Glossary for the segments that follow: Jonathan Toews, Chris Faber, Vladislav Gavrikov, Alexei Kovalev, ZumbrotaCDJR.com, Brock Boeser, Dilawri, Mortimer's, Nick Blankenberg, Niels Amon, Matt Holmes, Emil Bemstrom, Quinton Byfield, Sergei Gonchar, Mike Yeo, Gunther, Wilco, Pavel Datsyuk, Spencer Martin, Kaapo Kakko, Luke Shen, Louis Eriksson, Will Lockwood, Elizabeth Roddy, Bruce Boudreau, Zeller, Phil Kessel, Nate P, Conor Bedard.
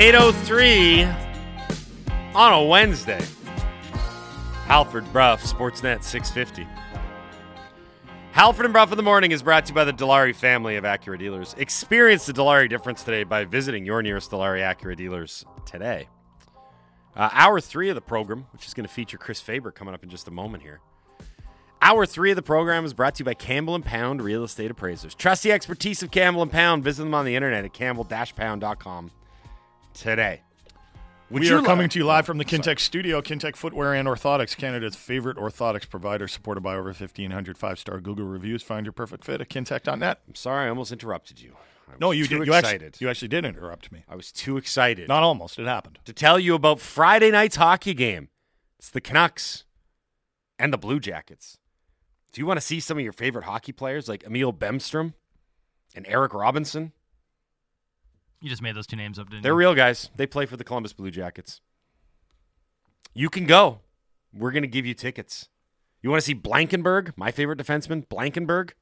8:03 on a Wednesday. Halford Bruff, Sportsnet 650. Halford and Bruff in the Morning is brought to you by the Dilawri family of Acura dealers. Experience the Dilawri difference today by visiting your nearest Dilawri Acura dealers today. Hour three of the program, which is going to feature Chris Faber coming up in just a moment here. Hour three of the program is brought to you by Campbell & Pound Real Estate Appraisers. Trust the expertise of Campbell & Pound. Visit them on the internet at campbell-pound.com today. We are coming to you live from the Kintec studio. Kintec Footwear and Orthotics, Canada's favorite orthotics provider, supported by over 1,500 five-star Google reviews. Find your perfect fit at kintec.net. I'm sorry I almost interrupted you. No, you did. You actually did interrupt me. I was too excited. Not almost. It happened. To tell you about Friday night's hockey game. It's the Canucks and the Blue Jackets. Do you want to see some of your favorite hockey players like Emil Bemstrom and Eric Robinson? You just made those two names up, didn't you? They're real guys. They play for the Columbus Blue Jackets. You can go. We're going to give you tickets. You want to see Blankenberg, my favorite defenseman, Blankenberg?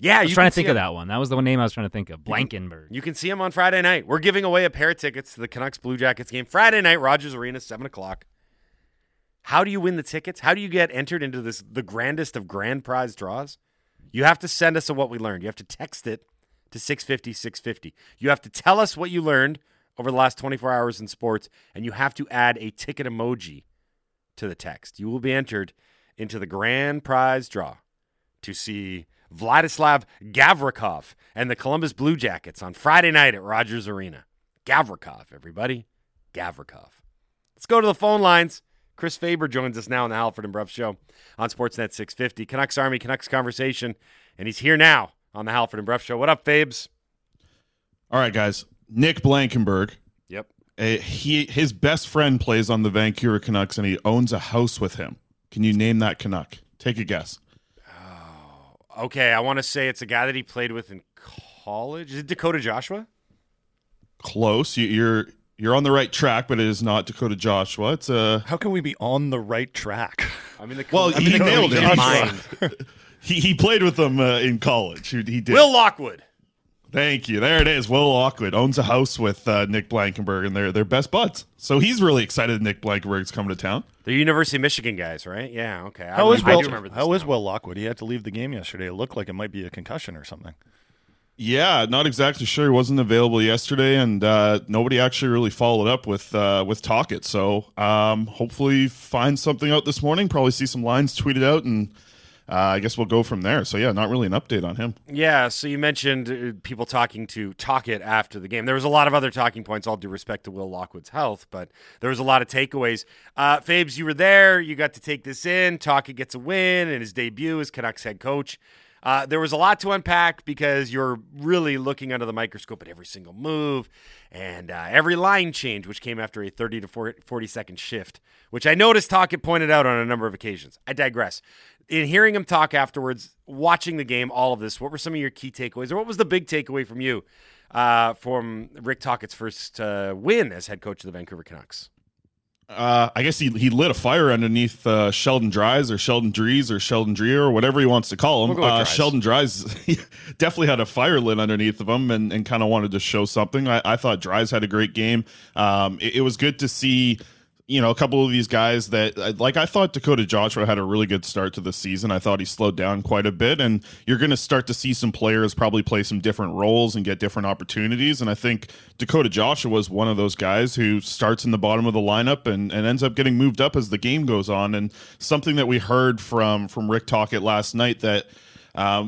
Yeah, I was trying to think of that one. That was the one name I was trying to think of, Blankenberg. You can see him on Friday night. We're giving away a pair of tickets to the Canucks Blue Jackets game. Friday night, Rogers Arena, 7 o'clock. How do you win the tickets? How do you get entered into this the grandest of grand prize draws? You have to send us a What We Learned. You have to text it to 650-650. You have to tell us what you learned over the last 24 hours in sports, and you have to add a ticket emoji to the text. You will be entered into the grand prize draw to see Vladislav Gavrikov and the Columbus Blue Jackets on Friday night at Rogers Arena. Gavrikov, everybody. Gavrikov. Let's go to the phone lines. Chris Faber joins us now on the Halford and Bruff Show on Sportsnet 650. Canucks Army, Canucks Conversation, and he's here now on the Halford and Bruff Show. What up, Fabes? All right, guys. Nick Blankenberg. Yep. His best friend plays on the Vancouver Canucks, and he owns a house with him. Can you name that Canuck? Take a guess. Okay, I want to say it's a guy that he played with in college. Is it Dakota Joshua? Close. You're on the right track, but it is not Dakota Joshua. It's a. How can we be on the right track? I mean, he nailed it. He played with them in college. He did. Will Lockwood. Thank you. There it is. Will Lockwood owns a house with Nick Blankenberg, and they're best buds. So he's really excited Nick Blankenberg's coming to town. They're University of Michigan guys, right? Yeah, okay. How is Will Lockwood? He had to leave the game yesterday. It looked like it might be a concussion or something. Yeah, not exactly sure. He wasn't available yesterday, and nobody actually really followed up with Tocchet. So hopefully find something out this morning. Probably see some lines tweeted out, and I guess we'll go from there. So, yeah, not really an update on him. Yeah, so you mentioned people talking to Tocchet after the game. There was a lot of other talking points, all due respect to Will Lockwood's health, but there was a lot of takeaways. Fabes, you were there. You got to take this in. Tocchet gets a win in his debut as Canucks head coach. There was a lot to unpack because you're really looking under the microscope at every single move and every line change, which came after a 30 to 40-second shift, which I noticed Tocchet pointed out on a number of occasions. I digress. In hearing him talk afterwards, watching the game, all of this, what were some of your key takeaways, or what was the big takeaway from you from Rick Tocchet's first win as head coach of the Vancouver Canucks? I guess he lit a fire underneath Sheldon Dries or Sheldon Dries or Sheldon Dreer or whatever he wants to call him. Dries. Sheldon Dries definitely had a fire lit underneath of him and kind of wanted to show something. I thought Dries had a great game. It was good to see, you know, a couple of these guys that, like, I thought Dakota Joshua had a really good start to the season. I thought he slowed down quite a bit, and you're going to start to see some players probably play some different roles and get different opportunities. And I think Dakota Joshua was one of those guys who starts in the bottom of the lineup and ends up getting moved up as the game goes on. And something that we heard from Rick Tocchet last night that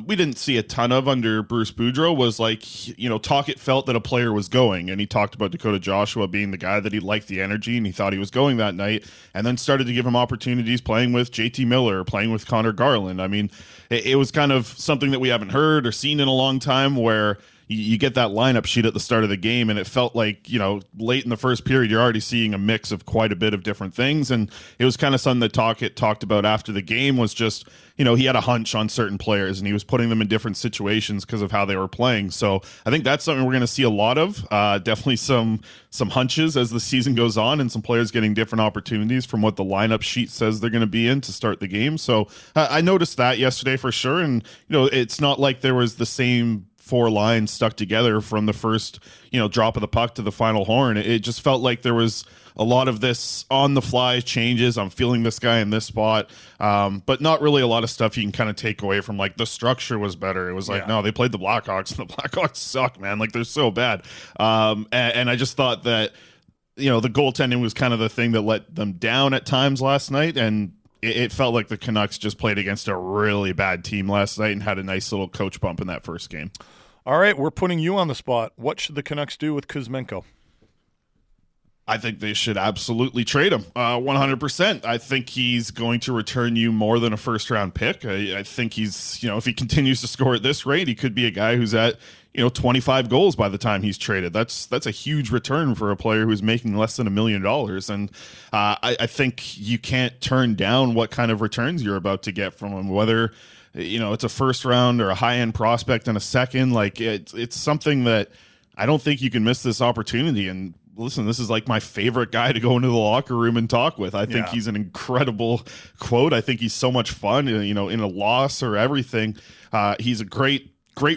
we didn't see a ton of under Bruce Boudreau was, like, you know, Tocchet felt that a player was going, and he talked about Dakota Joshua being the guy that he liked the energy and he thought he was going that night, and then started to give him opportunities playing with JT Miller, playing with Connor Garland. I mean, it was kind of something that we haven't heard or seen in a long time where you get that lineup sheet at the start of the game, and it felt like, you know, late in the first period, you're already seeing a mix of quite a bit of different things. And it was kind of something that Tocchet talked about after the game was just, you know, he had a hunch on certain players and he was putting them in different situations because of how they were playing. So I think that's something we're going to see a lot of, definitely some hunches as the season goes on and some players getting different opportunities from what the lineup sheet says they're going to be in to start the game. So I noticed that yesterday for sure. And, you know, it's not like there was the same four lines stuck together from the first, drop of the puck to the final horn. It just felt like there was a lot of this on the fly changes. I'm feeling this guy in this spot, but not really a lot of stuff you can kind of take away from, like, the structure was better. It was like, no, they played the Blackhawks and the Blackhawks suck, man. Like, they're so bad. And I just thought that, the goaltending was kind of the thing that let them down at times last night. And it felt like the Canucks just played against a really bad team last night and had a nice little coach bump in that first game. All right, we're putting you on the spot. What should the Canucks do with Kuzmenko? I think they should absolutely trade him, 100%. I think he's going to return you more than a first-round pick. I think he's, if he continues to score at this rate, he could be a guy who's at, 25 goals by the time he's traded. That's a huge return for a player who's making less than $1 million. And I think you can't turn down what kind of returns you're about to get from him, whether, it's a first-round or a high-end prospect and a second. Like, it's something that I don't think you can miss this opportunity. And listen, this is like my favorite guy to go into the locker room and talk with. I think he's an incredible quote. I think he's so much fun, in a loss or everything. He's a great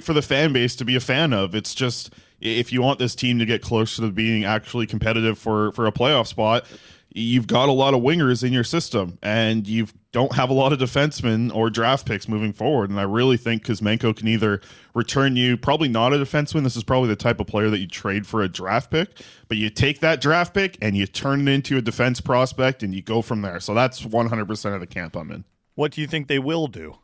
for the fan base to be a fan of. It's just, if you want this team to get closer to being actually competitive for a playoff spot, you've got a lot of wingers in your system and you don't have a lot of defensemen or draft picks moving forward. And I really think Kuzmenko can either return you, probably not a defenseman. This is probably the type of player that you trade for a draft pick, but you take that draft pick and you turn it into a defense prospect and you go from there. So that's 100% of the camp I'm in. What do you think they will do?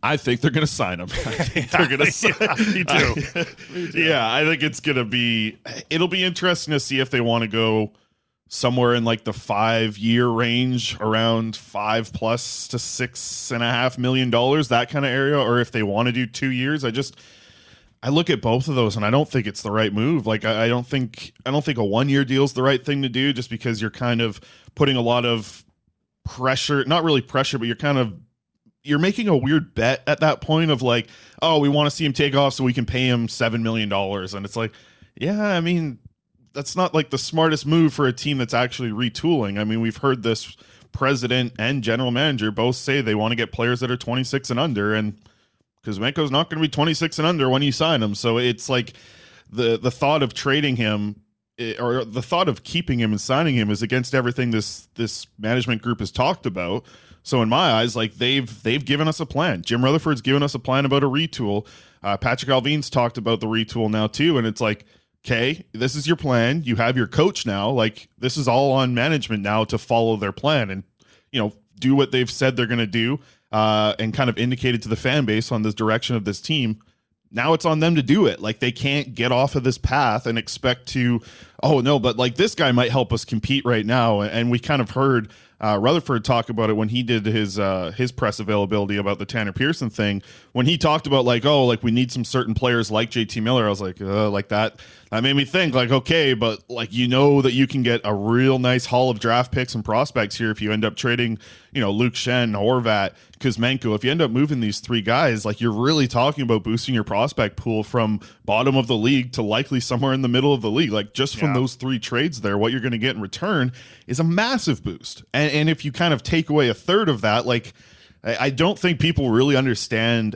I think they're going to sign him. I think they're going to sign him. Me too. Yeah, I think it's going to be, it'll be interesting to see if they want to go somewhere in like the 5-year range, around $5+ to $6.5 million, that kind of area, or if they want to do 2 years. I look at both of those and I don't think it's the right move. Like, I don't think a 1-year deal is the right thing to do, just because you're kind of putting a lot of pressure, not really pressure, but you're making a weird bet at that point of like, oh, we want to see him take off so we can pay him $7 million. And it's like, yeah, I mean, that's not like the smartest move for a team that's actually retooling. I mean, we've heard this president and general manager both say they want to get players that are 26 and under, and Kuzmenko's not going to be 26 and under when you sign him. So it's like the thought of trading him, or the thought of keeping him and signing him, is against everything this management group has talked about. So in my eyes, like, they've given us a plan. Jim Rutherford's given us a plan about a retool. Patrick Alvine's talked about the retool now too. And it's like, okay, this is your plan. You have your coach now. Like, this is all on management now to follow their plan and, do what they've said they're going to do, and kind of indicated to the fan base on this direction of this team. Now it's on them to do it. Like, they can't get off of this path and expect to, oh no, but like this guy might help us compete right now. And we kind of heard Rutherford talk about it when he did his press availability about the Tanner Pearson thing, when he talked about like, oh, like we need some certain players like JT Miller. I was like, that made me think like, okay, but like, that you can get a real nice haul of draft picks and prospects here. If you end up trading, Luke Shen, Horvat, Kuzmenko, if you end up moving these three guys, like, you're really talking about boosting your prospect pool from bottom of the league to likely somewhere in the middle of the league. Like, just from those three trades there, what you're going to get in return is a massive boost. And if you kind of take away a third of that, like, I don't think people really understand.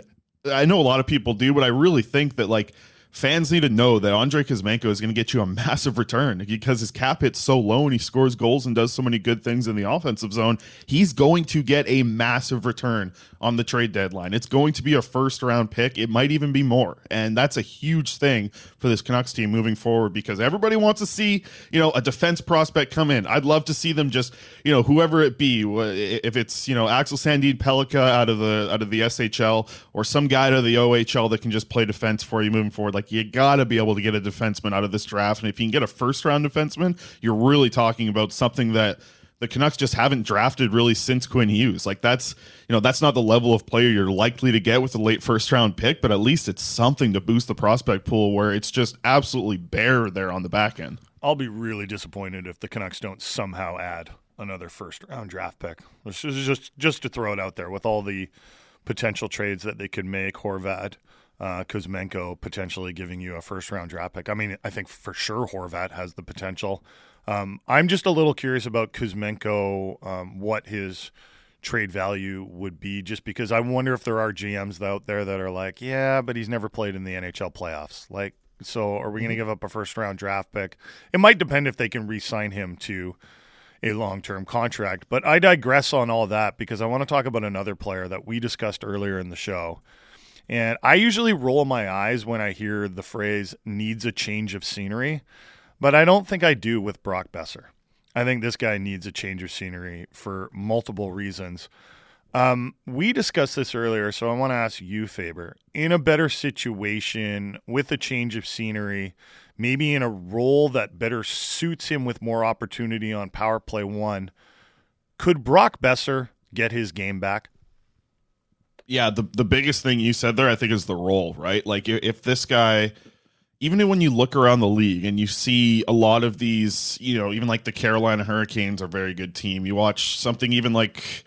I know a lot of people do, but I really think that, like, fans need to know that Andrei Kuzmenko is going to get you a massive return because his cap hit's so low and he scores goals and does so many good things in the offensive zone. He's going to get a massive return on the trade deadline. It's going to be a first-round pick. It might even be more. And that's a huge thing for this Canucks team moving forward, because everybody wants to see, a defense prospect come in. I'd love to see them just, whoever it be, if it's, Axel Sandin Pelika out of the SHL, or some guy out of the OHL that can just play defense for you moving forward. Like, you got to be able to get a defenseman out of this draft. And if you can get a first-round defenseman, you're really talking about something that the Canucks just haven't drafted really since Quinn Hughes. Like, that's, that's not the level of player you're likely to get with a late first-round pick, but at least it's something to boost the prospect pool where it's just absolutely bare there on the back end. I'll be really disappointed if the Canucks don't somehow add another first-round draft pick. This is just to throw it out there, with all the potential trades that they could make, Horvat, Kuzmenko potentially giving you a first-round draft pick. I mean, I think for sure Horvat has the potential. I'm just a little curious about Kuzmenko, what his trade value would be, just because I wonder if there are GMs out there that are like, yeah, but he's never played in the NHL playoffs. Like, so are we going to give up a first-round draft pick? It might depend if they can re-sign him to a long-term contract. But I digress on all that because I want to talk about another player that we discussed earlier in the show. And I usually roll my eyes when I hear the phrase needs a change of scenery, but I don't think I do with Brock Boeser. I think this guy needs a change of scenery for multiple reasons. We discussed this earlier, so I want to ask you, Faber, in a better situation with a change of scenery, maybe in a role that better suits him with more opportunity on power play one, could Brock Boeser get his game back? Yeah, the biggest thing you said there, I think, is the role, right? Like, if this guy, even when you look around the league and you see a lot of these, you know, even like the Carolina Hurricanes are a very good team. You watch something even like,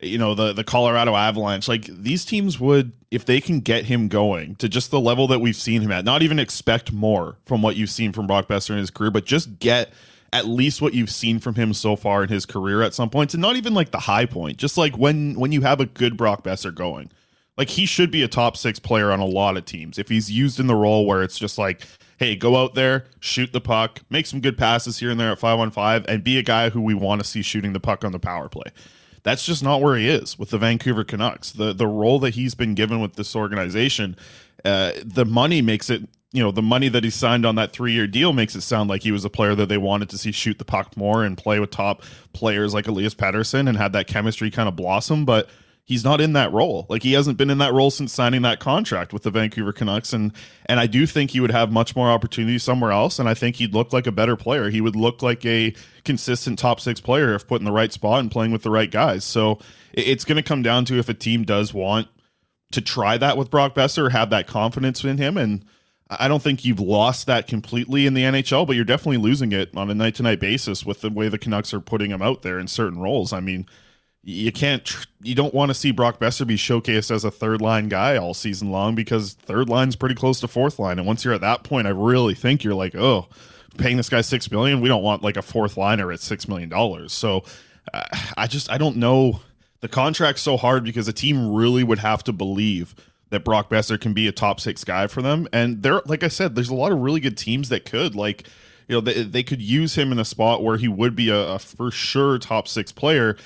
you know, the Colorado Avalanche, like these teams would, if they can get him going to just the level that we've seen him at, not even expect more from what you've seen from Brock Boeser in his career, but just get at least what you've seen from him so far in his career at some points, and not even like the high point, just like when you have a good Brock Boeser going, like he should be a top six player on a lot of teams. If he's used in the role where it's just like, hey, go out there, shoot the puck, make some good passes here and there at 5-on-5 and be a guy who we want to see shooting the puck on the power play. That's just not where he is with the Vancouver Canucks. The role that he's been given with this organization, the money makes it, you know, the money that he signed on that 3-year deal makes it sound like he was a player that they wanted to see shoot the puck more and play with top players like Elias Pettersson and have that chemistry kind of blossom. But he's not in that role. Like, he hasn't been in that role since signing that contract with the Vancouver Canucks. And I do think he would have much more opportunity somewhere else. And I think he'd look like a better player. He would look like a consistent top six player if put in the right spot and playing with the right guys. So it's going to come down to if a team does want to try that with Brock Boeser, have that confidence in him. And I don't think you've lost that completely in the NHL, but you're definitely losing it on a night to night basis with the way the Canucks are putting him out there in certain roles. I mean, you don't want to see Brock Boeser be showcased as a third line guy all season long, because third line's pretty close to fourth line. And once you're at that point, I really think you're like, oh, paying this guy $6 million. We don't want like a fourth liner at $6 million. So I don't know. The contract's so hard because a team really would have to believe that Brock Boeser can be a top six guy for them. And there, like I said, there's a lot of really good teams that could, like, you know, they could use him in a spot where he would be a for sure top six player.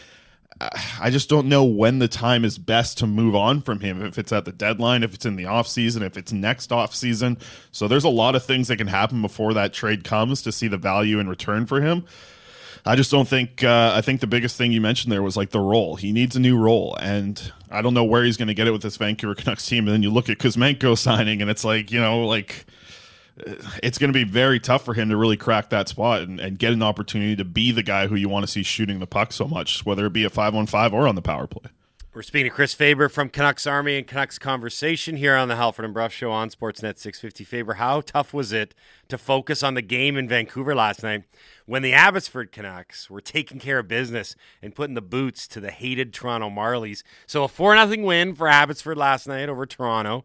I just don't know when the time is best to move on from him, if it's at the deadline, if it's in the offseason, if it's next offseason. So there's a lot of things that can happen before that trade comes to see the value in return for him. I just don't think I think the biggest thing you mentioned there was like the role. He needs a new role, and I don't know where he's going to get it with this Vancouver Canucks team. And then you look at Kuzmenko signing, and it's like, you know, like it's going to be very tough for him to really crack that spot and get an opportunity to be the guy who you want to see shooting the puck so much, whether it be a 5-on-5 or on the power play. We're speaking to Chris Faber from Canucks Army and Canucks Conversation here on the Halford and Bruff Show on Sportsnet 650. Faber, how tough was it to focus on the game in Vancouver last night when the Abbotsford Canucks were taking care of business and putting the boots to the hated Toronto Marlies? So a 4-0 win for Abbotsford last night over Toronto.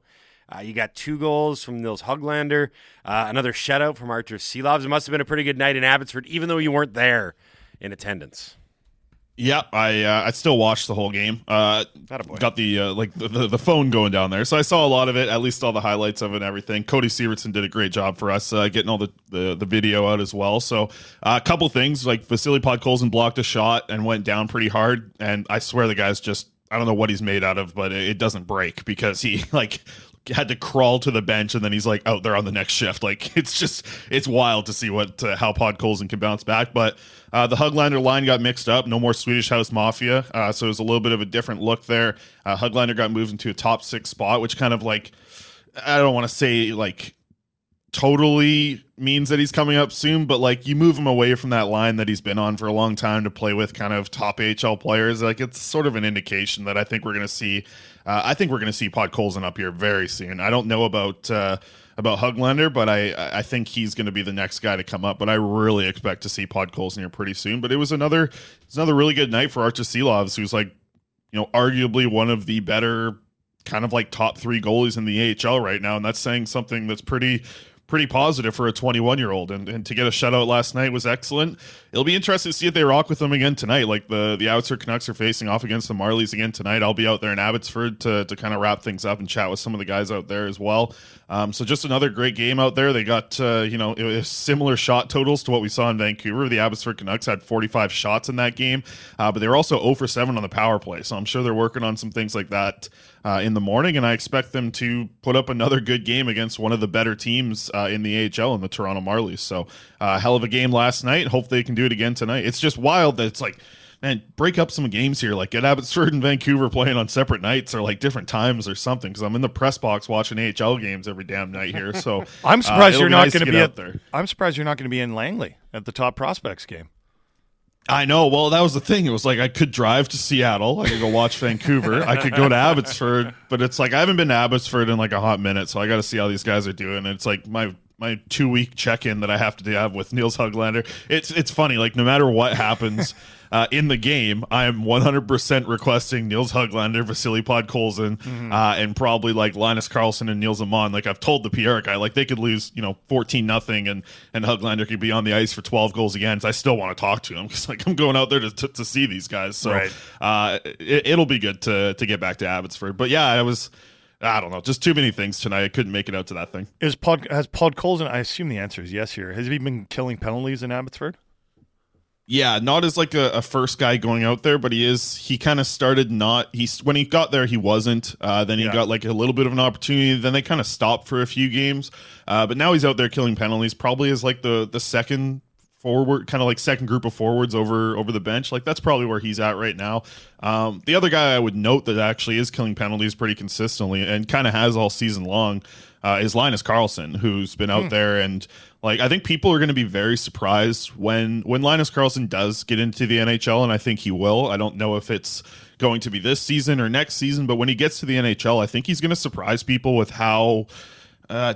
You got 2 goals from Nils Höglander, another shutout from Arturs Šilovs. It must have been a pretty good night in Abbotsford, even though you weren't there in attendance. Yeah, I still watched the whole game. Got the phone going down there, so I saw a lot of it, at least all the highlights of it and everything. Cody Sievertson did a great job for us getting all the video out as well. So a couple things, like Vasily Podkolzin blocked a shot and went down pretty hard, and I swear the guy's just, I don't know what he's made out of, but it doesn't break, because he like had to crawl to the bench and then he's like out there on the next shift. Like, it's just, it's wild to see what how Podkolzin can bounce back. But the Höglander line got mixed up. No more Swedish House Mafia, so it was a little bit of a different look there. Höglander got moved into a top six spot, which kind of, like, I don't want to say like totally means that he's coming up soon, but like you move him away from that line that he's been on for a long time to play with kind of top AHL players. Like, it's sort of an indication that I think we're going to see Podkolzin up here very soon. I don't know about Höglander, but I think he's going to be the next guy to come up, but I really expect to see Podkolzin here pretty soon. But it was another really good night for Arturs Šilovs, who's, like, you know, arguably one of the better kind of like top 3 goalies in the AHL right now, and that's saying something that's pretty pretty positive for a 21-year-old, and to get a shutout last night was excellent. It'll be interesting to see if they rock with them again tonight. Like the Abbotsford Canucks are facing off against the Marlies again tonight. I'll be out there in Abbotsford to kind of wrap things up and chat with some of the guys out there as well. So just another great game out there. They got it was similar shot totals to what we saw in Vancouver. The Abbotsford Canucks had 45 shots in that game, but they were also 0-for-7 on the power play. So I'm sure they're working on some things like that in the morning, and I expect them to put up another good game against one of the better teams in the AHL, in the Toronto Marlies. So hell of a game last night. Hope they can do it again tonight. It's just wild that it's like, man, break up some games here. Like, get Abbotsford and Vancouver playing on separate nights or like different times or something, because I'm in the press box watching AHL games every damn night here. So I'm surprised you're not going to be out there. I'm surprised you're not going to be in Langley at the Top Prospects game. I know. Well, that was the thing. It was like I could drive to Seattle. I could go watch Vancouver. I could go to Abbotsford. But it's like I haven't been to Abbotsford in like a hot minute, so I got to see how these guys are doing. It's like my 2-week check-in that I have to have with Nils Höglander. It's funny. Like, no matter what happens in the game, I am 100% requesting Nils Höglander, Vasily Podkolzin, and probably like Linus Carlson and Niels Amon. Like, I've told the PR guy, like, they could lose, 14-0, and Höglander could be on the ice for 12 goals against. I still want to talk to him because, like, I'm going out there to see these guys. So right. It'll be good to get back to Abbotsford. But yeah, I don't know. Just too many things tonight. I couldn't make it out to that thing. Has Podkolzin, I assume the answer is yes here, has he been killing penalties in Abbotsford? Yeah, not as like a first guy going out there, but he kind of started when he got there, he wasn't. Then he got like a little bit of an opportunity. Then they kind of stopped for a few games. But now he's out there killing penalties, probably as like the second forward, kind of like second group of forwards over the bench. Like, that's probably where he's at right now. The other guy I would note that actually is killing penalties pretty consistently and kind of has all season long is Linus Carlson, who's been out there, and like, I think people are going to be very surprised when Linus Carlson does get into the NHL, and I think he will. I don't know if it's going to be this season or next season, but when he gets to the NHL, I think he's going to surprise people with how I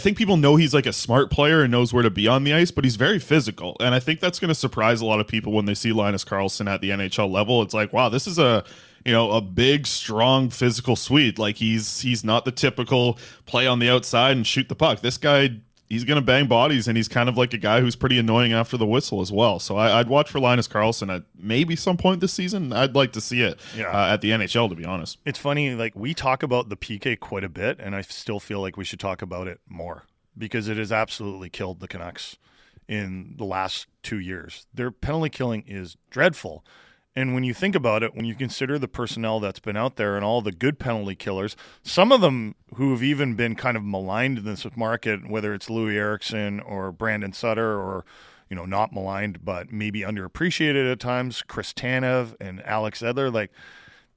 think people know he's like a smart player and knows where to be on the ice, but he's very physical. And I think that's going to surprise a lot of people when they see Linus Carlson at the NHL level. It's like, wow, this is a big, strong, physical Swede. Like, he's not the typical play on the outside and shoot the puck. This guy, he's going to bang bodies, and he's kind of like a guy who's pretty annoying after the whistle as well. So I'd watch for Linus Carlson at maybe some point this season. I'd like to see it at the NHL, to be honest. It's funny, like, we talk about the PK quite a bit, and I still feel like we should talk about it more because it has absolutely killed the Canucks in the last 2 years. Their penalty killing is dreadful. And when you think about it, when you consider the personnel that's been out there and all the good penalty killers, some of them who have even been kind of maligned in this market, whether it's Louis Eriksson or Brandon Sutter or, not maligned, but maybe underappreciated at times, Chris Tanev and Alex Edler, like,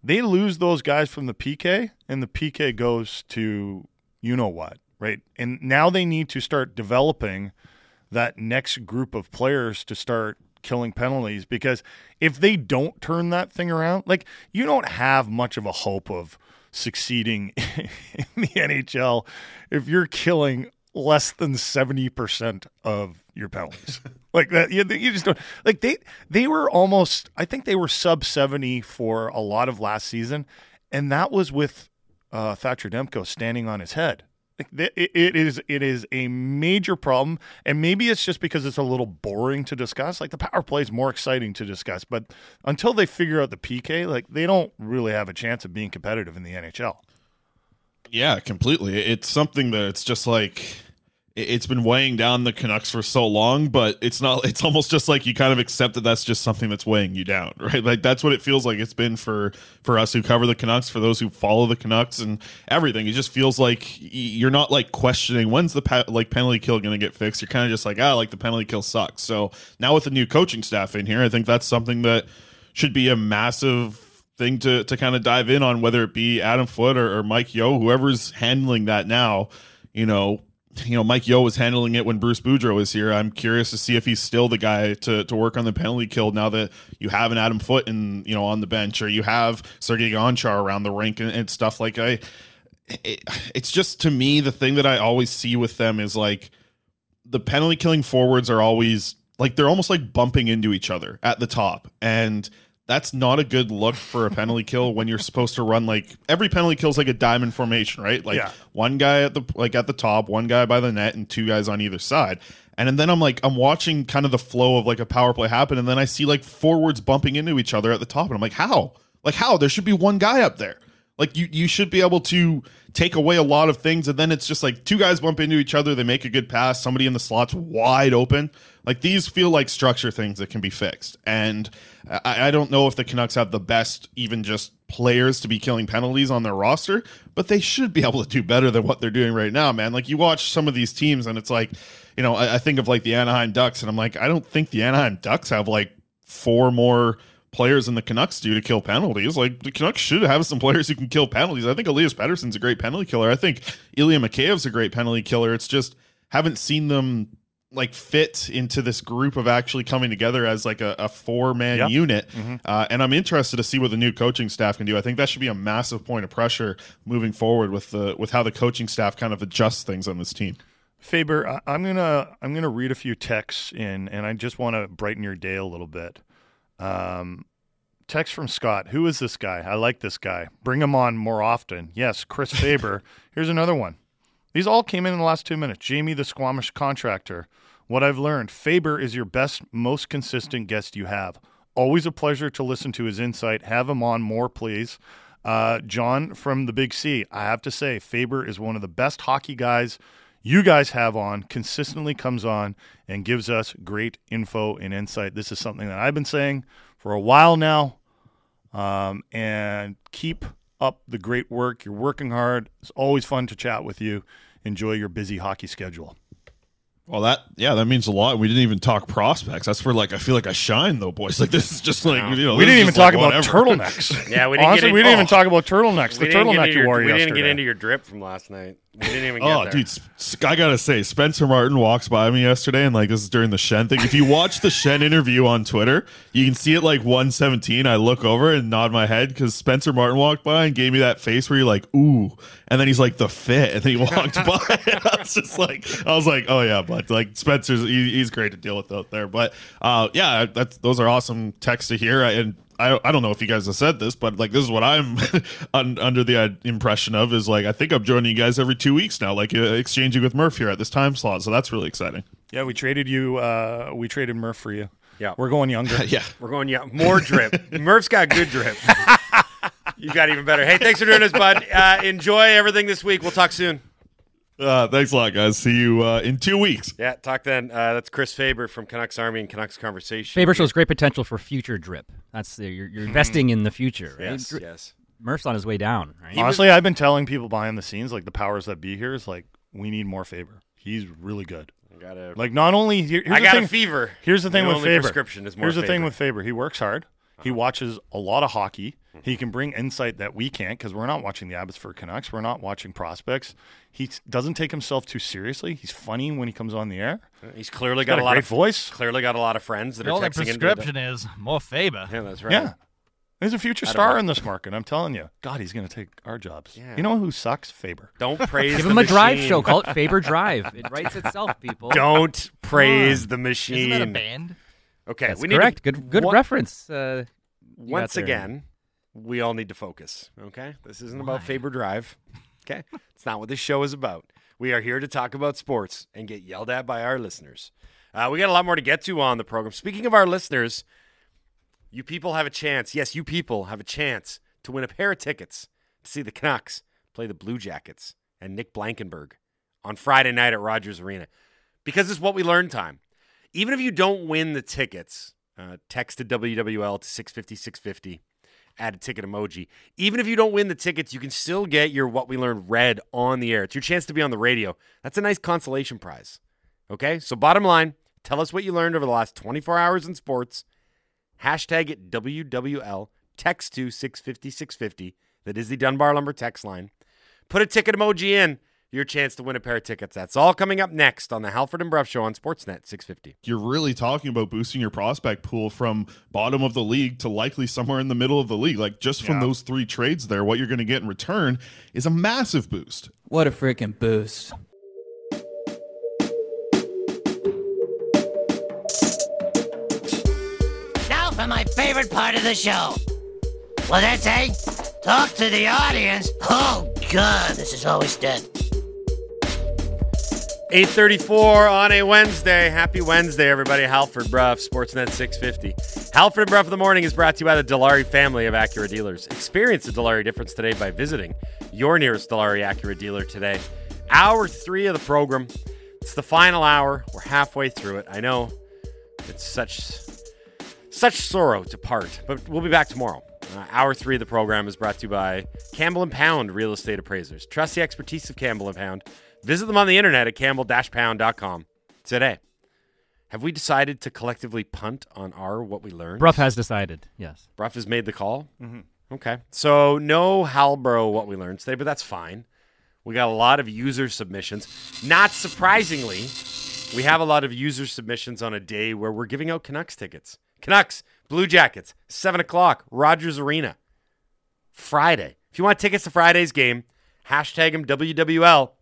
they lose those guys from the PK, and the PK goes to you-know-what, right? And now they need to start developing that next group of players to start killing penalties, because if they don't turn that thing around, like, you don't have much of a hope of succeeding in the NHL if you're killing less than 70% of your penalties. Like, that, you just don't. Like, they were almost, I think they were sub 70 for a lot of last season, and that was with Thatcher Demko standing on his head. It is a major problem, and maybe it's just because it's a little boring to discuss. Like, the power play is more exciting to discuss, but until they figure out the PK, like, they don't really have a chance of being competitive in the NHL. Yeah, completely. It's something that it's just like, it's been weighing down the Canucks for so long, but it's almost just like you kind of accept that that's just something that's weighing you down, right? Like, that's what it feels like it's been for us who cover the Canucks, for those who follow the Canucks and everything. It just feels like you're not like questioning when's the penalty kill going to get fixed. You're kind of just like, like, the penalty kill sucks. So now with the new coaching staff in here, I think that's something that should be a massive thing to kind of dive in on, whether it be Adam Foote or Mike Yeo, whoever's handling that now. Mike Yeo was handling it when Bruce Boudreau was here. I'm curious to see if he's still the guy to work on the penalty kill now that you have an Adam Foote and on the bench, or you have Sergei Gonchar around the rink and stuff. Like, it's just, to me, the thing that I always see with them is like the penalty killing forwards are always like, they're almost like bumping into each other at the top, and That's not a good look for a penalty kill when you're supposed to run, like, every penalty kill is like a diamond formation, right? Like one guy at the top, one guy by the net, and two guys on either side. And then I'm watching kind of the flow of like a power play happen, and then I see like forwards bumping into each other at the top, and I'm like, how? Like, how? There should be one guy up there. Like, you should be able to take away a lot of things, and then it's just like two guys bump into each other, they make a good pass, somebody in the slot's wide open. Like, these feel like structure things that can be fixed. And I don't know if the Canucks have the best, even just players to be killing penalties on their roster, but they should be able to do better than what they're doing right now, man. Like, you watch some of these teams and it's like, you know, I think of like the Anaheim Ducks, and I'm like, I don't think the Anaheim Ducks have like four more players than the Canucks do to kill penalties. Like, the Canucks should have some players who can kill penalties. I think Elias Pettersson's a great penalty killer. I think Ilya Mikheyev's a great penalty killer. It's just haven't seen them like fit into this group of actually coming together as like a four-man unit. Mm-hmm. And I'm interested to see what the new coaching staff can do. I think that should be a massive point of pressure moving forward with how the coaching staff kind of adjusts things on this team. Faber, I'm gonna read a few texts in, and I just want to brighten your day a little bit. Text from Scott. Who is this guy? I like this guy. Bring him on more often. Yes, Chris Faber. Here's another one. These all came in the last 2 minutes. Jamie, the Squamish contractor. What I've learned, Faber is your best, most consistent guest you have. Always a pleasure to listen to his insight. Have him on more, please. John from the Big C. I have to say, Faber is one of the best hockey guys you guys have on, consistently comes on and gives us great info and insight. This is something that I've been saying for a while now. And keep up the great work. You're working hard. It's always fun to chat with you. Enjoy your busy hockey schedule. Well, that means a lot. We didn't even talk prospects. That's where, like, I feel like I shine, though, boys. Like, this is just like, you know, we didn't even talk about turtlenecks. Honestly, we didn't even talk about turtlenecks. The turtleneck you wore yesterday. We didn't get into your drip from last night. We didn't even get there. Dude, I got to say, Spencer Martin walks by me yesterday, and, like, this is during the Shen thing. If you watch the Shen interview on Twitter, you can see it, like, 117. I look over and nod my head because Spencer Martin walked by and gave me that face where you're like, ooh. And then he's like, the fit. And then he walked by. I was like, oh, yeah, but like Spencer's, he's great to deal with out there. But yeah, those are awesome texts to hear. And I don't know if you guys have said this, but like this is what I'm under the impression of is like I think I'm joining you guys every 2 weeks now, like exchanging with Murph here at this time slot. So that's really exciting. Yeah, we traded you. We traded Murph for you. Yeah, we're going younger. Yeah, we're going more drip. Murph's got good drip. You got even better. Hey, thanks for doing this, bud. Enjoy everything this week. We'll talk soon. Thanks a lot, guys. See you in 2 weeks. Yeah, talk then. That's Chris Faber from Canucks Army and Canucks Conversation. Faber shows great potential for future drip. That's you're investing in the future. Right? Yes, yes. Murph's on his way down. Right? Honestly, I've been telling people behind the scenes, like the powers that be here, is like we need more Faber. He's really good. I got a fever. Here's the thing with Faber. Prescription is more. Here's the thing with Faber. He works hard. He watches a lot of hockey. He can bring insight that we can't because we're not watching the Abbotsford Canucks. We're not watching prospects. He doesn't take himself too seriously. He's funny when he comes on the air. He's clearly got a lot of voice. Clearly got a lot of friends that are texting into the prescription is more Faber. Yeah, that's right. Yeah. He's a future star in this market, I'm telling you. God, he's going to take our jobs. Yeah. You know who sucks? Faber. Don't praise the machine. Give him a drive show. Call it Faber Drive. It writes itself, people. Don't praise the machine. Isn't that a band? Okay. That's correct. Good reference. Once again, we all need to focus, okay? This isn't about Faber Drive, okay? It's not what this show is about. We are here to talk about sports and get yelled at by our listeners. We got a lot more to get to on the program. Speaking of our listeners, you people have a chance. Yes, you people have a chance to win a pair of tickets to see the Canucks play the Blue Jackets and Nick Blankenberg on Friday night at Rogers Arena because it's what we learn time. Even if you don't win the tickets, text to WWL to 650-650. Add a ticket emoji. Even if you don't win the tickets, you can still get your What We Learned read on the air. It's your chance to be on the radio. That's a nice consolation prize. Okay? So bottom line, tell us what you learned over the last 24 hours in sports. Hashtag it WWL. Text to 650-650. That is the Dunbar Lumber text line. Put a ticket emoji in. Your chance to win a pair of tickets. That's all coming up next on the Halford and Bruff Show on Sportsnet 650. You're really talking about boosting your prospect pool from bottom of the league to likely somewhere in the middle of the league. Like just from those three trades there, what you're going to get in return is a massive boost. What a freaking boost. Now for my favorite part of the show. Well, that's it. Talk to the audience. Oh, God, this is always dead. 8:34 on a Wednesday. Happy Wednesday, everybody. Halford Bruff, Sportsnet 650. Halford Bruff in the Morning is brought to you by the Dilawri family of Acura dealers. Experience the Dilawri difference today by visiting your nearest Dilawri Acura dealer today. Hour three of the program. It's the final hour. We're halfway through it. I know it's such sorrow to part, but we'll be back tomorrow. Hour three of the program is brought to you by Campbell & Pound Real Estate Appraisers. Trust the expertise of Campbell & Pound. Visit them on the internet at campbell-pound.com today. Have we decided to collectively punt on our What We Learned? Bruff has decided, yes. Bruff has made the call? Mm-hmm. Okay. So no Halbro What We Learned today, but that's fine. We got a lot of user submissions. Not surprisingly, we have a lot of user submissions on a day where we're giving out Canucks tickets. Canucks, Blue Jackets, 7 o'clock, Rogers Arena, Friday. If you want tickets to Friday's game, hashtag them WWL.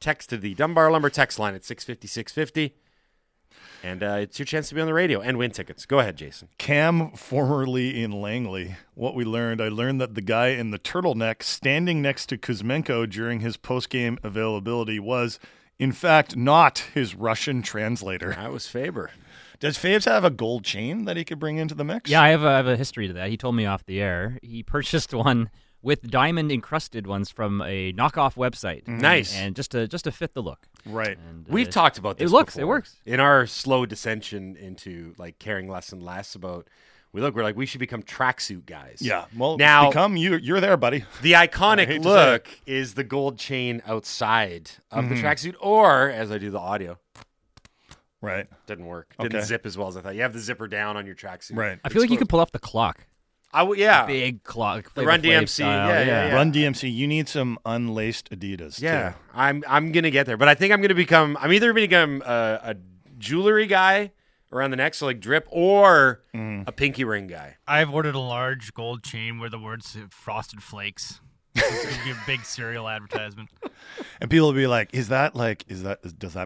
Text to the Dunbar Lumber text line at 650-650. And it's your chance to be on the radio and win tickets. Go ahead, Jason. Cam, formerly in Langley, what we learned, I learned that the guy in the turtleneck standing next to Kuzmenko during his post-game availability was, in fact, not his Russian translator. That was Faber. Does Fabes have a gold chain that he could bring into the mix? Yeah, I have a history to that. He told me off the air. He purchased one with diamond-encrusted ones from a knockoff website. Nice. And just to fit the look. Right. And, we've talked about this before. It works. In our slow dissension into like caring less and less about, we're like, we should become tracksuit guys. Yeah. Well, now, become, you're there, buddy. The iconic look is the gold chain outside of the tracksuit, or, as I do the audio. Right. Didn't work. Okay. Didn't zip as well as I thought. You have the zipper down on your tracksuit. Right. I feel like you could pull up the clock. Yeah. The big clock. The Run DMC. Yeah. Run DMC. You need some unlaced Adidas. Yeah. Too. I'm going to get there. But I think I'm either going to become a jewelry guy around the neck, so like drip, or a pinky ring guy. I've ordered a large gold chain where the words Frosted Flakes. It's going to be a big cereal advertisement. And people will be like, does that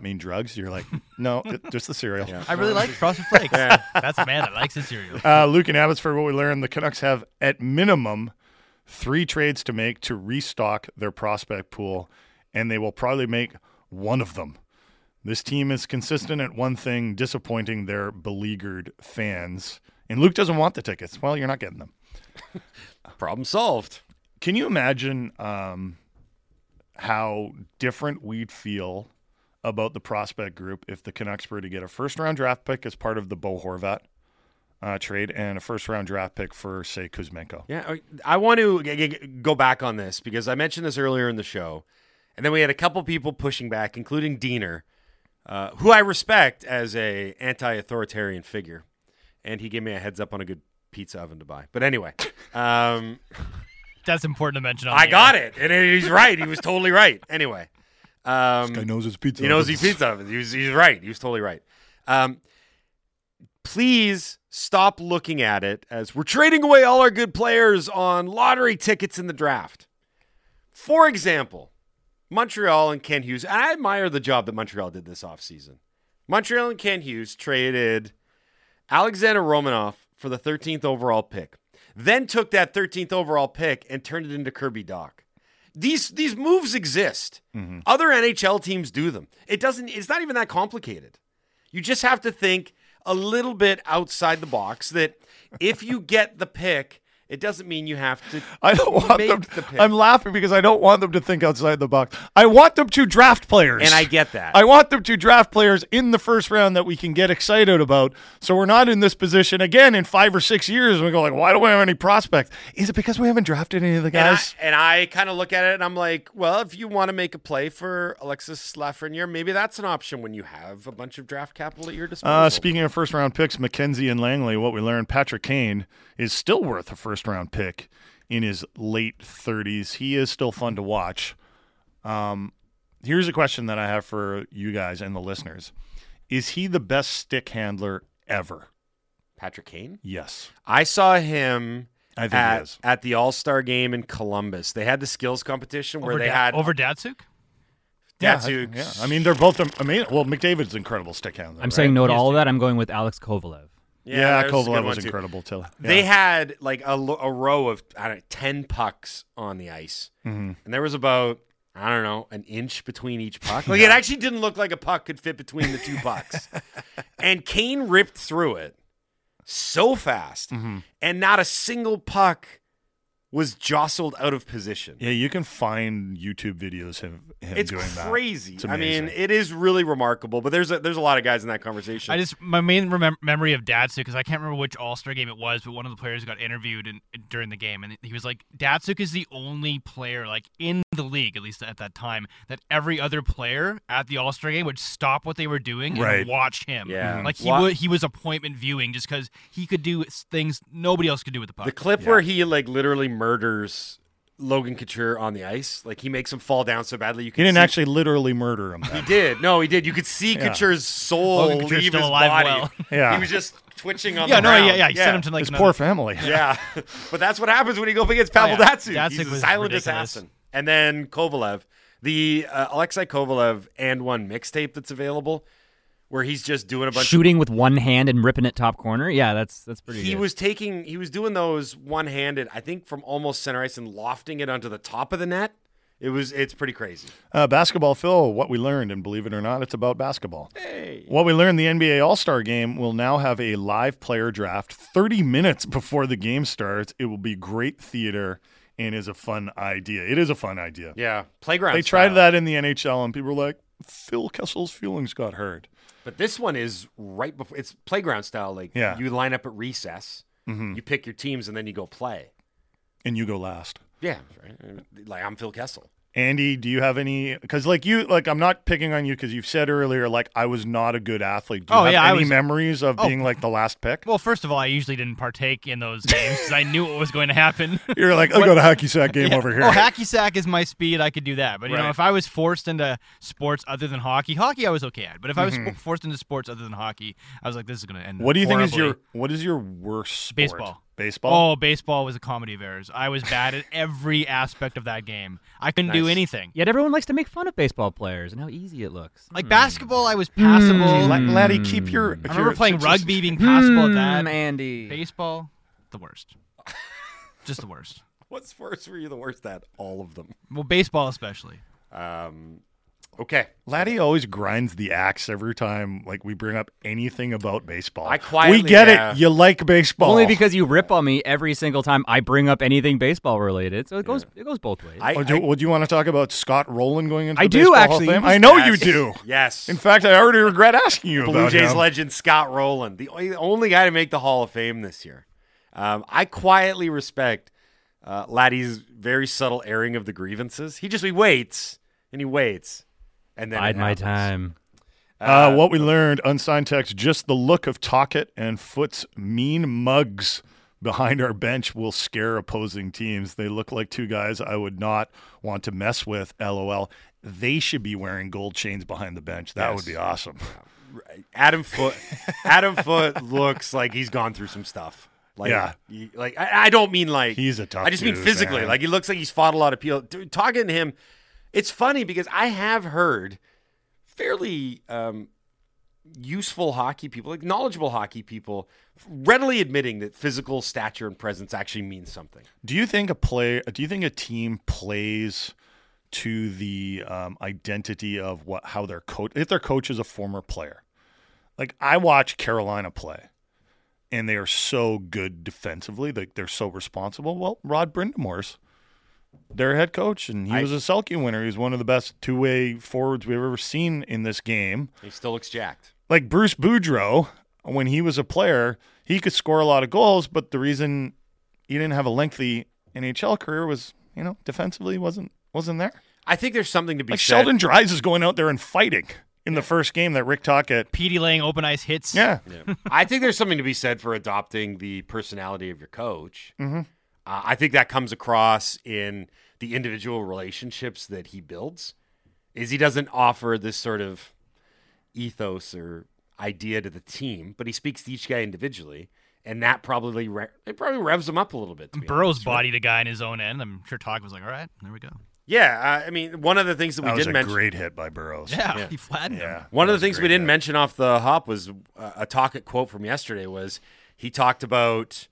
mean drugs? You're like, no, just the cereal. Yeah. I really like Frosted Flakes. Yeah. That's a man that likes the cereal. Luke and Abbotsford, what we learned, the Canucks have at minimum 3 trades to make to restock their prospect pool, and they will probably make one of them. This team is consistent at one thing, disappointing their beleaguered fans. And Luke doesn't want the tickets. Well, you're not getting them. Problem solved. Can you imagine how different we'd feel about the prospect group if the Canucks were to get a first-round draft pick as part of the Bo Horvat trade and a first-round draft pick for, say, Kuzmenko? Yeah, I want to go back on this because I mentioned this earlier in the show, and then we had a couple people pushing back, including Diener, who I respect as an anti-authoritarian figure, and he gave me a heads-up on a good pizza oven to buy. But anyway... That's important to mention. I got it. And he's right. He was totally right. Anyway. This guy knows his pizza. He knows his pizza ovens. He's right. He was totally right. Please stop looking at it as we're trading away all our good players on lottery tickets in the draft. For example, Montreal and Ken Hughes. I admire the job that Montreal did this offseason. Montreal and Ken Hughes traded Alexander Romanov for the 13th overall pick. Then took that 13th overall pick and turned it into Kirby Dach. These moves exist. Mm-hmm. Other NHL teams do them. It's not even that complicated. You just have to think a little bit outside the box that if you get the pick, it doesn't mean you have to the pick. I'm laughing because I don't want them to think outside the box. I want them to draft players. And I get that. I want them to draft players in the first round that we can get excited about, so we're not in this position again in 5 or 6 years and we go like, why don't we have any prospects? Is it because we haven't drafted any of the guys? And I kind of look at it and I'm like, well, if you want to make a play for Alexis Lafreniere, maybe that's an option when you have a bunch of draft capital at your disposal. Speaking of first round picks, McKenzie and Langley, what we learned, Patrick Kane is still worth a first round pick in his late 30s. He is still fun to watch. Here's a question that I have for you guys and the listeners. Is he the best stick handler ever? Patrick Kane? Yes. I saw him at the All-Star game in Columbus. They had the skills competition where they had... Over Datsyuk? Datsyuk. Yeah. I mean, they're both amazing. Well, McDavid's an incredible stick handler. I'm saying no to all of that. I'm going with Alex Kovalev. Yeah, Kovalev was incredible too. Yeah. They had like a row of 10 pucks on the ice, and there was about an inch between each puck. Like it actually didn't look like a puck could fit between the two pucks. And Kane ripped through it so fast, and not a single puck was jostled out of position. Yeah, you can find YouTube videos of him doing that. It's crazy. I mean, it is really remarkable, but there's a lot of guys in that conversation. My main memory of Datsyuk, because I can't remember which All-Star game it was, but one of the players got interviewed during the game, and he was like, Datsyuk is the only player like in the league, at least at that time, that every other player at the All-Star game would stop what they were doing and watch him. Yeah. Like he was appointment viewing just because he could do things nobody else could do with the puck. The clip where he like literally murders Logan Couture on the ice. Like he makes him fall down so badly. He didn't actually literally murder him. He did. No, he did. You could see Couture's soul leave his body. Well. Yeah. He was just twitching on the ground. He sent him to like his poor family. Yeah. But that's what happens when you go up against Pavel Datsyuk. He's a silent assassin. And then Kovalev, the Alexei Kovalev and one mixtape that's available, where he's just doing a bunch shooting with one hand and ripping it top corner. Yeah, that's pretty good. He was doing those one-handed, I think from almost center ice and lofting it onto the top of the net. It's pretty crazy. Basketball, Phil, what we learned, and believe it or not, it's about basketball. Hey. What we learned, the NBA All-Star Game will now have a live player draft 30 minutes before the game starts. It will be great theater. And is a fun idea. It is a fun idea. Yeah, playground. They tried that in the NHL, and people were like, "Phil Kessel's feelings got hurt." But this one is right before. It's playground style. Like you line up at recess, you pick your teams, and then you go play. And you go last. Yeah, right? Like I'm Phil Kessel. Andy, do you have any? Because I'm not picking on you because you've said earlier I was not a good athlete. Do you have any memories of being like the last pick? Well, first of all, I usually didn't partake in those games because I knew what was going to happen. You're like, I'll go to hacky sack game over here. Oh, hacky sack is my speed. I could do that. But if I was forced into sports other than hockey I was okay at. But if I was forced into sports other than hockey, I was like, this is going to end. What do you think is your worst sport? Baseball? Oh, baseball was a comedy of errors. I was bad at every aspect of that game. I couldn't do anything. Yet everyone likes to make fun of baseball players and how easy it looks. Like basketball, I was passable. Laddie, keep your... I remember playing rugby, being passable at that. Andy. Baseball, the worst. Just the worst. What sports were you the worst at? All of them. Well, baseball especially. Okay. Laddie always grinds the axe every time we bring up anything about baseball. We get it. You like baseball. Only because you rip on me every single time I bring up anything baseball related. So it goes both ways. Would you want to talk about Scott Rowland going into the Baseball Hall of Fame? I know you do. Yes. In fact, I already regret asking you about him. Blue Jays legend Scott Rowland, the only guy to make the Hall of Fame this year. I quietly respect Laddie's very subtle airing of the grievances. He waits, and he waits. And then bide my time. What we learned, unsigned text, just the look of Tocchet and Foote's mean mugs behind our bench will scare opposing teams. They look like two guys I would not want to mess with, LOL. They should be wearing gold chains behind the bench. That would be awesome. Adam Foote looks like he's gone through some stuff. I don't mean he's a tough. I just mean physically. Man. He looks like he's fought a lot of people. Tocchet to him. It's funny because I have heard fairly useful hockey people, knowledgeable hockey people, readily admitting that physical stature and presence actually means something. Do you think a team plays to the identity of how their coach? If their coach is a former player, I watch Carolina play, and they are so good defensively, they're so responsible. Well, Rod Brindamore's their head coach, and he was a Selke winner. He was one of the best two-way forwards we've ever seen in this game. He still looks jacked. Like Bruce Boudreau, when he was a player, he could score a lot of goals, but the reason he didn't have a lengthy NHL career was, defensively wasn't there. I think there's something to be said. Sheldon Dries is going out there and fighting in the first game that Rick Tocchet. Petey laying open ice hits. Yeah. I think there's something to be said for adopting the personality of your coach. Mm-hmm. I think that comes across in the individual relationships that he builds, is he doesn't offer this sort of ethos or idea to the team, but he speaks to each guy individually, and that probably revs him up a little bit. Burrow's bodied a guy in his own end. I'm sure Todd was like, all right, there we go. Yeah, I mean, one of the things that we didn't mention. That was a great hit by Burroughs. Yeah, he flattened him. One of the things we didn't mention off the hop was a Tocchet quote from yesterday was he talked about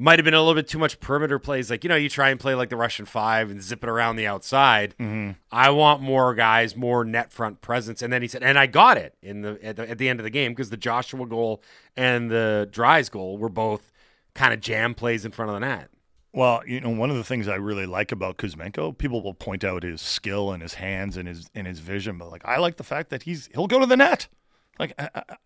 might have been a little bit too much perimeter plays. Like, you know, you try and play like the Russian five and zip it around the outside. Mm-hmm. I want more guys, more net front presence. And then he said, and I got it at the end of the game because the Joshua goal and the Dries goal were both kind of jam plays in front of the net. Well, you know, one of the things I really like about Kuzmenko, people will point out his skill and his hands and his vision, but like I like the fact that he'll go to the net. Like,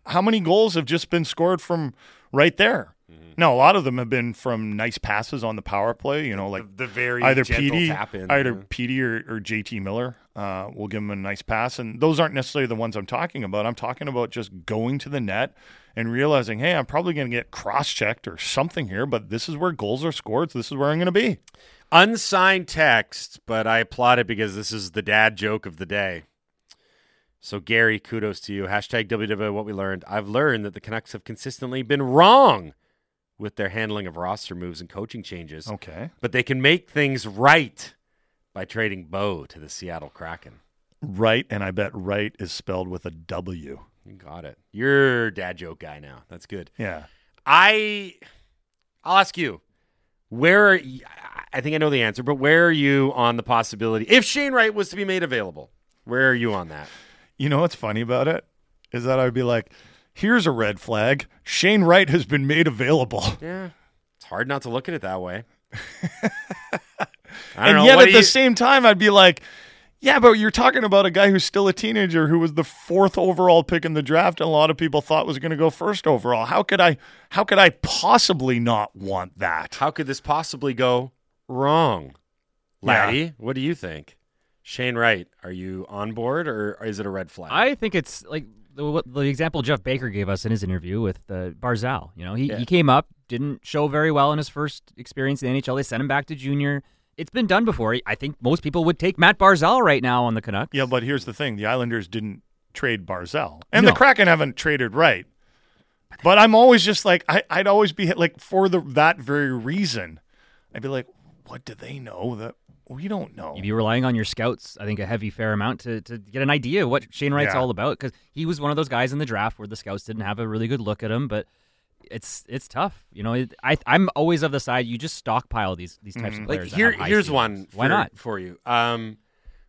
how many goals have just been scored from right there? Mm-hmm. No, a lot of them have been from nice passes on the power play. You know, like the very either PD, tap in, either PD or JT Miller will give him a nice pass, and those aren't necessarily the ones I'm talking about. I'm talking about just going to the net and realizing, hey, I'm probably going to get cross-checked or something here, but this is where goals are scored, so this is where I'm going to be. Unsigned text, but I applaud it because this is the dad joke of the day. So, Gary, kudos to you. Hashtag WW What We Learned. I've learned that the Canucks have consistently been wrong with their handling of roster moves and coaching changes. Okay. But they can make things right by trading Bo to the Seattle Kraken. Right, and I bet right is spelled with a W. You got it. You're dad joke guy now. That's good. Yeah. I'll ask you, where are you, I think I know the answer, but where are you on the possibility, if Shane Wright was to be made available, where are you on that? You know what's funny about it is that I'd be like, here's a red flag. Shane Wright has been made available. Yeah. It's hard not to look at it that way. I don't know, yet at the same time, I'd be like, yeah, but you're talking about a guy who's still a teenager who was the 4th overall pick in the draft and a lot of people thought was going to go 1st overall. How could I possibly not want that? How could this possibly go wrong? Laddie, what do you think? Shane Wright, are you on board or is it a red flag? I think it's like the example Jeff Baker gave us in his interview with Barzal. You know, he came up, didn't show very well in his first experience in the NHL. They sent him back to junior. It's been done before. I think most people would take Mat Barzal right now on the Canucks. Yeah, but here's the thing. The Islanders didn't trade Barzal. And the Kraken haven't traded Wright. But I'm always just like, I'd always be like, for that very reason, I'd be like, what do they know that we don't know? You'd be relying on your scouts, I think, a fair amount to get an idea of what Shane Wright's all about. Because he was one of those guys in the draft where the scouts didn't have a really good look at him, but... It's tough, you know. I'm always of the side you just stockpile these types of players. Like here's one. Why not for you?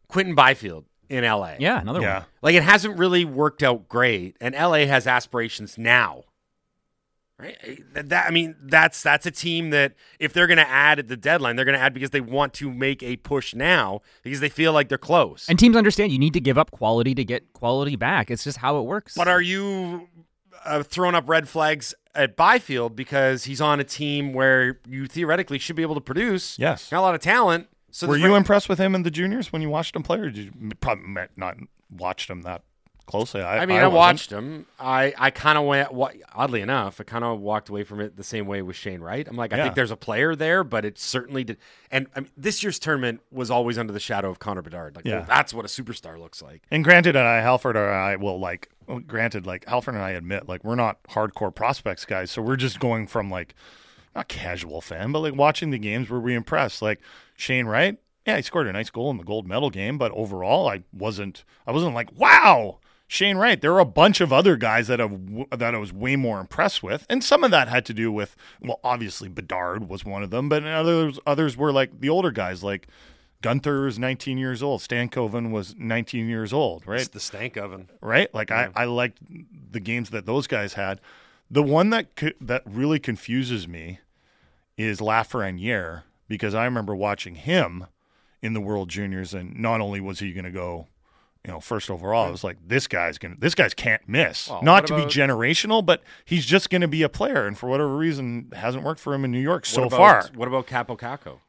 Quinton Byfield in LA. Yeah, another one. Like it hasn't really worked out great, and LA has aspirations now, right? That's a team that if they're going to add at the deadline, they're going to add because they want to make a push now because they feel like they're close. And teams understand you need to give up quality to get quality back. It's just how it works. But are you throwing up red flags at Byfield because he's on a team where you theoretically should be able to produce? Yes. Got a lot of talent. So were you impressed with him in the juniors when you watched him play, or did you probably not watched him that closely? I watched him. I kind of went, oddly enough, I kind of walked away from it the same way with Shane Wright. I'm like, I think there's a player there, but it certainly did. And I mean, this year's tournament was always under the shadow of Conor Bedard. Like, well, that's what a superstar looks like. And granted, Halford and I admit, like, we're not hardcore prospects guys, so we're just going from, like, not casual fan, but, like, watching the games where we impressed. Like, Shane Wright, yeah, he scored a nice goal in the gold medal game, but overall I wasn't like, wow, Shane Wright. There were a bunch of other guys that I was way more impressed with, and some of that had to do with, well, obviously Bedard was one of them, but others were, like, the older guys, like, Gunther was 19 years old. Stankoven was 19 years old, right? It's the Stankoven. Right? Like, yeah. I liked the games that those guys had. The one that really confuses me is Lafreniere, because I remember watching him in the World Juniors, and not only was he going to go, you know, 1st overall, I was like, this guy's can't miss. Well, not to be generational, but he's just going to be a player, and for whatever reason, it hasn't worked for him in New York so far. What about Kaapo Kakko?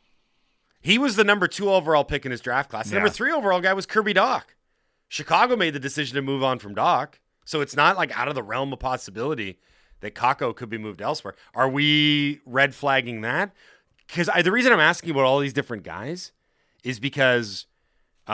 He was the number 2 overall pick in his draft class. The number 3 overall guy was Kirby Dach. Chicago made the decision to move on from Dach, so it's not like out of the realm of possibility that Kakko could be moved elsewhere. Are we red flagging that? Because the reason I'm asking about all these different guys is because,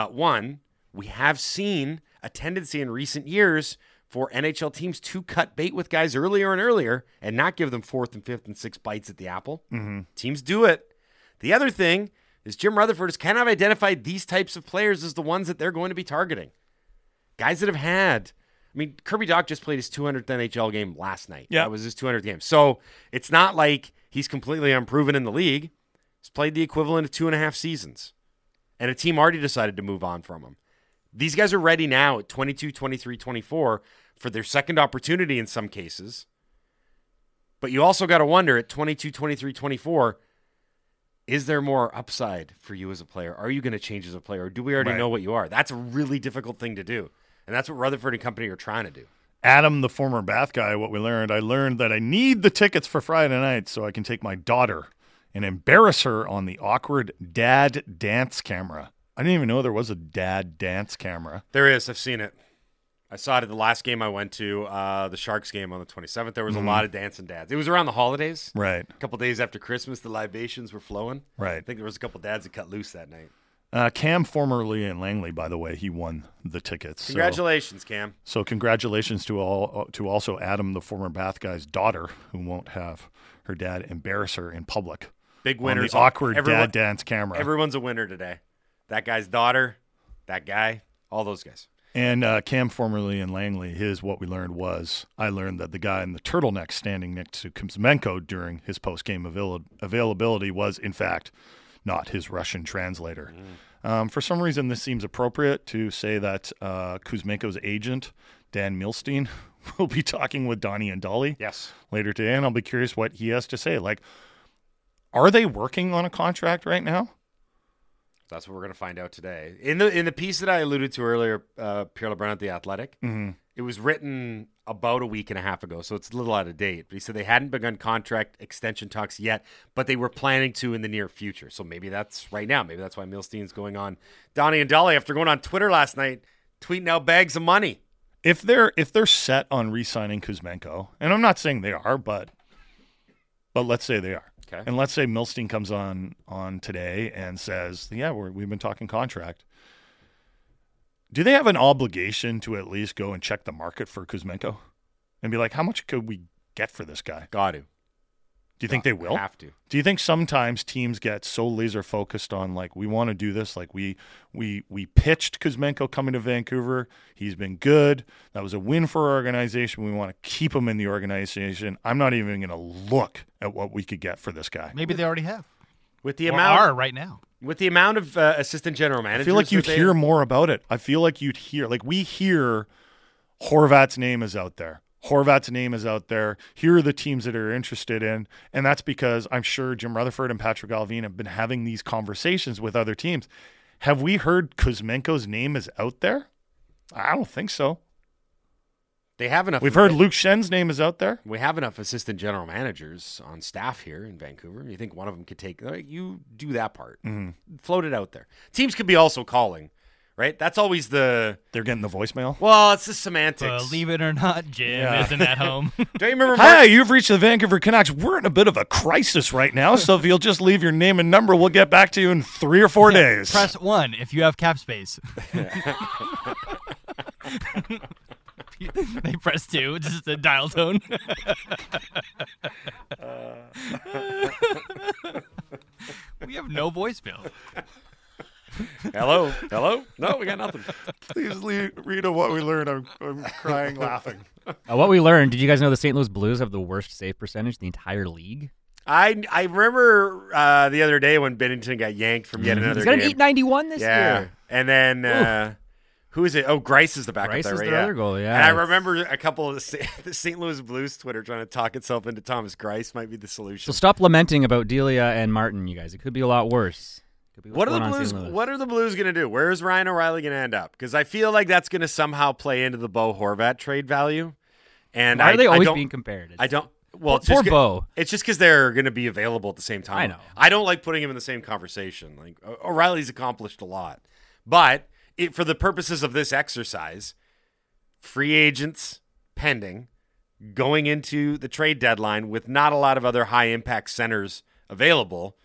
one, we have seen a tendency in recent years for NHL teams to cut bait with guys earlier and earlier and not give them 4th and 5th and 6th bites at the apple. Mm-hmm. Teams do it. The other thing is Jim Rutherford has kind of identified these types of players as the ones that they're going to be targeting. Guys that have had, I mean, Kirby Dach just played his 200th NHL game last night. Yeah. That was his 200th game. So it's not like he's completely unproven in the league. He's played the equivalent of 2.5 seasons. And a team already decided to move on from him. These guys are ready now at 22, 23, 24 for their second opportunity in some cases. But you also got to wonder at 22, 23, 24, is there more upside for you as a player? Are you going to change as a player? Or do we already know what you are? That's a really difficult thing to do. And that's what Rutherford and company are trying to do. Adam, the former Bath guy, what we learned, I learned that I need the tickets for Friday night so I can take my daughter and embarrass her on the awkward dad dance camera. I didn't even know there was a dad dance camera. There is. I've seen it. I saw it at the last game I went to, the Sharks game on the 27th. There was a lot of dancing dads. It was around the holidays. Right. A couple days after Christmas, the libations were flowing. Right. I think there was a couple dads that cut loose that night. Cam, formerly in Langley, by the way, he won the tickets. Congratulations, Cam. So congratulations to all to also Adam, the former Bath guy's daughter, who won't have her dad embarrass her in public. Big winners. On the awkward dad dance camera. Everyone's a winner today. That guy's daughter, that guy, all those guys. And Cam, formerly in Langley, his what we learned was, I learned that the guy in the turtleneck standing next to Kuzmenko during his post-game availability was, in fact, not his Russian translator. For some reason, this seems appropriate to say that Kuzmenko's agent, Dan Milstein, will be talking with Donnie and Dolly later today, and I'll be curious what he has to say. Like, are they working on a contract right now? That's what we're going to find out today. In the piece that I alluded to earlier, Pierre LeBrun at The Athletic, it was written about a week and a half ago, so it's a little out of date. But he said they hadn't begun contract extension talks yet, but they were planning to in the near future. So maybe that's right now. Maybe that's why Milstein's going on Donnie and Dolly after going on Twitter last night, tweeting out bags of money. If they're set on re-signing Kuzmenko, and I'm not saying they are, but let's say they are. Okay. And let's say Milstein comes on today and says, yeah, we've been talking contract. Do they have an obligation to at least go and check the market for Kuzmenko and be like, how much could we get for this guy? Got to. Do you think they will? Have to. Do you think sometimes teams get so laser focused on, like, we want to do this? Like, we pitched Kuzmenko coming to Vancouver. He's been good. That was a win for our organization. We want to keep him in the organization. I'm not even going to look at what we could get for this guy. Maybe they already have. With the amount, are right now. With the amount of assistant general managers, I feel like you'd hear more about it. I feel like you'd hear, like, we hear Horvat's name is out there. Horvat's name is out there. Here are the teams that are interested in, and that's because I'm sure Jim Rutherford and Patrick Alvin have been having these conversations with other teams. Have we heard Kuzmenko's name is out there? I don't think so. They have enough. We've heard Luke Shen's name is out there. We have enough assistant general managers on staff here in Vancouver. You think one of them could take? You do that part. Mm-hmm. Float it out there. Teams could be also calling. Right? That's always the... They're getting the voicemail? Well, it's the semantics. Believe it or not, Jim isn't at home. Don't you remember... Hi, you've reached the Vancouver Canucks. We're in a bit of a crisis right now, so if you'll just leave your name and number, we'll get back to you in 3 or 4 days. Press 1 if you have cap space. They press 2. It's just a dial tone. We have no voicemail. Hello? No, we got nothing. Please read on what we learned. I'm crying laughing. What we learned, did you guys know the St. Louis Blues have the worst save percentage in the entire league? I remember the other day when Bennington got yanked from yet another game. He's got an 891 this year. And then... who is it? Oh, Grice is the backup there, right? Grice is the other goalie, yeah. And I remember a couple of the St. Louis Blues Twitter trying to talk itself into Thomas Grice might be the solution. So stop lamenting about Delia and Martin, you guys. It could be a lot worse. What are the Blues going to do? Where is Ryan O'Reilly going to end up? Because I feel like that's going to somehow play into the Bo Horvat trade value. And why are they always being compared? Well, poor Bo. It's just because they're going to be available at the same time. I know. I don't like putting him in the same conversation. Like, O'Reilly's accomplished a lot, but for the purposes of this exercise, free agents pending, going into the trade deadline with not a lot of other high impact centers available.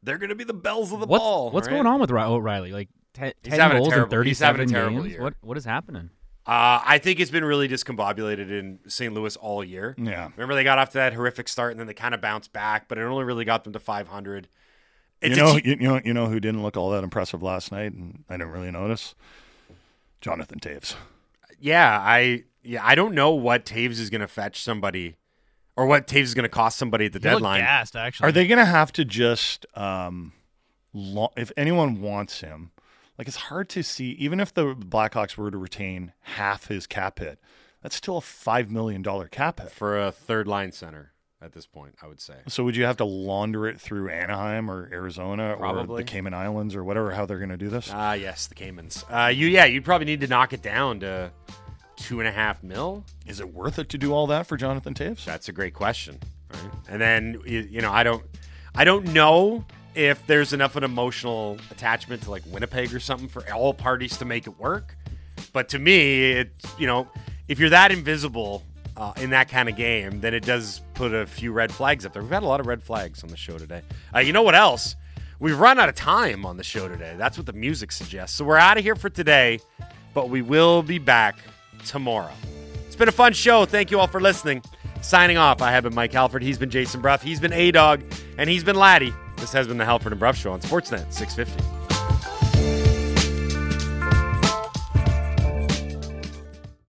They're going to be the bells of the ball. What's going on with O'Reilly? Like 10 goals in 37 games? What is happening? I think it's been really discombobulated in St. Louis all year. Yeah. Remember, they got off to that horrific start, and then they kind of bounced back, but it only really got them to .500. You know who didn't look all that impressive last night, and I didn't really notice? Jonathan Toews. I don't know what Toews is going to fetch somebody, or what Toews is going to cost somebody at the deadline. Gassed, actually. Are they going to have to just, if anyone wants him, like, it's hard to see, even if the Blackhawks were to retain half his cap hit, that's still a $5 million cap hit. For a third-line center at this point, I would say. So would you have to launder it through Anaheim or Arizona Probably. Or the Cayman Islands or whatever, how they're going to do this? Yes, the Caymans. You'd probably need to knock it down to $2.5 million. Is it worth it to do all that for Jonathan Toews? That's a great question. Right? And then, I don't know if there's enough of an emotional attachment to like Winnipeg or something for all parties to make it work. But to me, if you're that invisible in that kind of game, then it does put a few red flags up there. We've had a lot of red flags on the show today. You know what else? We've run out of time on the show today. That's what the music suggests. So we're out of here for today, but we will be back tomorrow. It's been a fun show. Thank you all for listening. Signing off, I have been Mike Halford. He's been Jason Bruff. He's been A-Dog. And he's been Laddie. This has been the Halford and Bruff Show on Sportsnet 650.